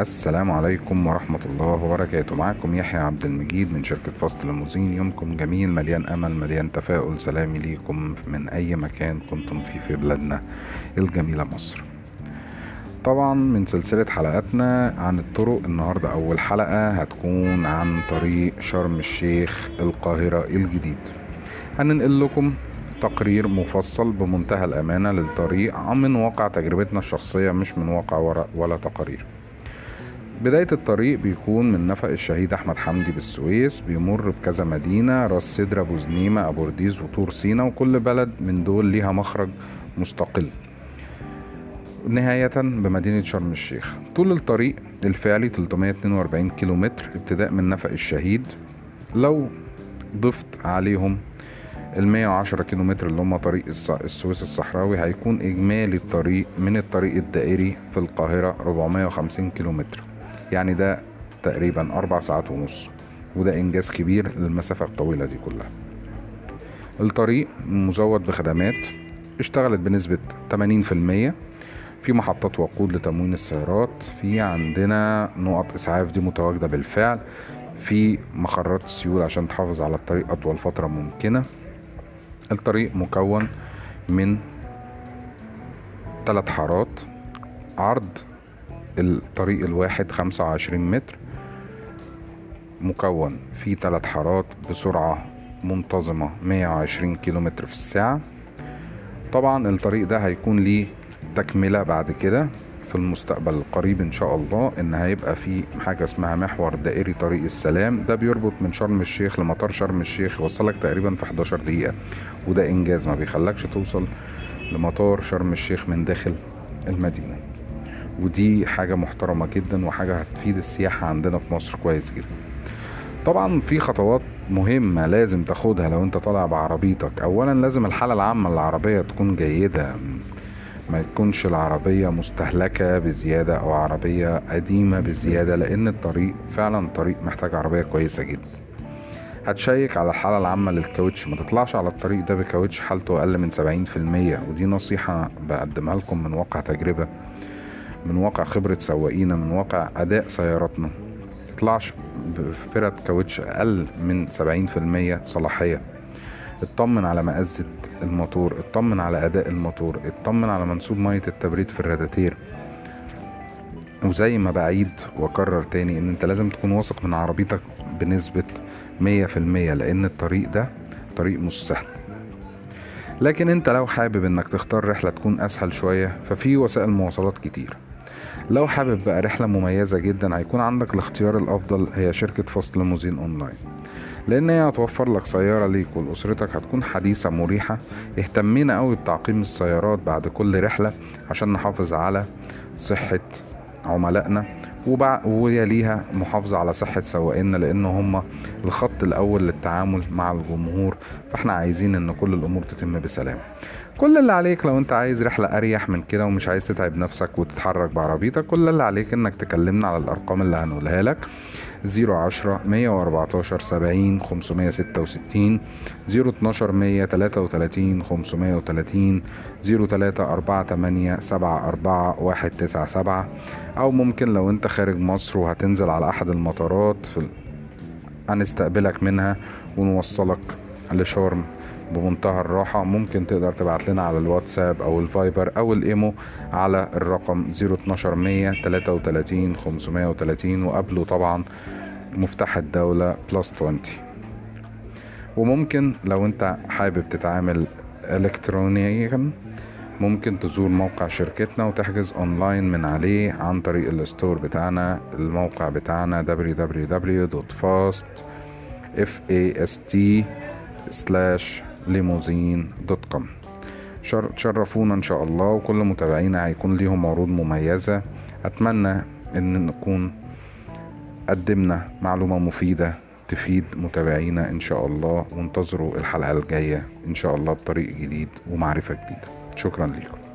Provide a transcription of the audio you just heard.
السلام عليكم ورحمة الله وبركاته. معاكم يحيى عبد المجيد من شركة فاست لموزين. يومكم جميل، مليان أمل، مليان تفاؤل. سلامي ليكم من أي مكان كنتم فيه في بلادنا الجميلة مصر. طبعا من سلسلة حلقاتنا عن الطرق، النهاردة أول حلقة هتكون عن طريق شرم الشيخ القاهرة الجديد. هننقل لكم تقرير مفصل بمنتهى الأمانة للطريق من واقع تجربتنا الشخصية، مش من واقع ولا تقارير. بداية الطريق بيكون من نفق الشهيد أحمد حمدي بالسويس، بيمر بكذا مدينة: راس سدرة، بوزنيمة، أبورديس، وطور سينا، وكل بلد من دول ليها مخرج مستقل، نهاية بمدينة شرم الشيخ. طول الطريق الفعلي 342 كيلومتر ابتداء من نفق الشهيد، لو ضفت عليهم 110 كيلومتر اللي هم طريق السويس الصحراوي، هيكون إجمالي الطريق من الطريق الدائري في القاهرة 450 كيلومتر. يعني ده تقريبا 4 ساعات ونص، وده إنجاز كبير للمسافة الطويلة دي كلها. الطريق مزود بخدمات اشتغلت بنسبة 80%، في محطات وقود لتموين السيارات، في عندنا نقط إسعاف دي متواجدة بالفعل، في مخرات السيول عشان تحافظ على الطريق أطول فترة ممكنة. الطريق مكون من 3 حارات. عرض الطريق الواحد 25 متر، مكون في 3 حارات بسرعة منتظمة 120 كيلومتر في الساعة. طبعا الطريق ده هيكون ليه تكملة بعد كده في المستقبل القريب إن شاء الله، إن هيبقى في حاجة اسمها محور دائري طريق السلام، ده بيربط من شرم الشيخ لمطار شرم الشيخ، وصلك تقريبا في 11 دقيقة، وده إنجاز ما بيخلكش توصل لمطار شرم الشيخ من داخل المدينة، ودي حاجة محترمة جدا وحاجة هتفيد السياحة عندنا في مصر كويس جدا. طبعا في خطوات مهمة لازم تاخدها لو انت طالع بعربيتك. أولا لازم الحالة العامة للعربية تكون جيدة، ما تكونش العربية مستهلكة بزيادة أو عربية قديمة بزيادة، لأن الطريق فعلا طريق محتاج عربية كويسة جدا. هتشيك على الحالة العامة للكاوتش، ما تطلعش على الطريق ده بكاوتش حالته أقل من 70%، ودي نصيحة بقدمها لكم من واقع تجربة، من واقع خبرة سواقينا، من واقع أداء سياراتنا. ما تطلعش بفرد كاوتش أقل من 70% صلاحية. اطمن على مأزة الموتور، اطمن على أداء الموتور، اطمن على منسوب مية التبريد في الراداتير. وزي ما بعيد وكرر تاني، ان انت لازم تكون واثق من عربيتك بنسبة 100%، لان الطريق ده طريق مش سهل. لكن انت لو حابب انك تختار رحلة تكون اسهل شوية، ففي وسائل مواصلات كتير. لو حابب بقى رحلة مميزة جدا، هيكون عندك الاختيار الافضل هي شركة فاست لموزين اونلاين، لان هي هتوفر لك سيارة ليك والأسرتك، هتكون حديثة مريحة. اهتمينا قوي بتعقيم السيارات بعد كل رحلة عشان نحافظ على صحة عملائنا، ويليها محافظة على صحة سواقنا، لان هم الخط الاول للتعامل مع الجمهور، فاحنا عايزين ان كل الامور تتم بسلام. كل اللي عليك لو انت عايز رحلة اريح من كده ومش عايز تتعب نفسك وتتحرك بعربيتك، كل اللي عليك انك تكلمنا على الارقام اللي هنقولها لك: 010 114 70 566، 012 133 530، 03 4 8 7 4 1 9 7. او ممكن لو انت خارج مصر وهتنزل على احد المطارات هنستقبلك منها ونوصلك لشرم بمنتهى الراحة. ممكن تقدر تبعت لنا على الواتساب او الفايبر او الايمو على الرقم 012 133 530، وقابله طبعا مفتاح الدولة +20. وممكن لو انت حابب تتعامل الكترونيا، ممكن تزور موقع شركتنا وتحجز اونلاين من عليه عن طريق الستور بتاعنا. الموقع بتاعنا www.fast.limousine.com. تشرفونا ان شاء الله، وكل متابعينا هيكون ليهم عروض مميزة. اتمنى ان نكون قدمنا معلومة مفيدة تفيد متابعينا ان شاء الله، وانتظروا الحلقة الجاية ان شاء الله بطريق جديد ومعرفة جديدة. شكرا لكم.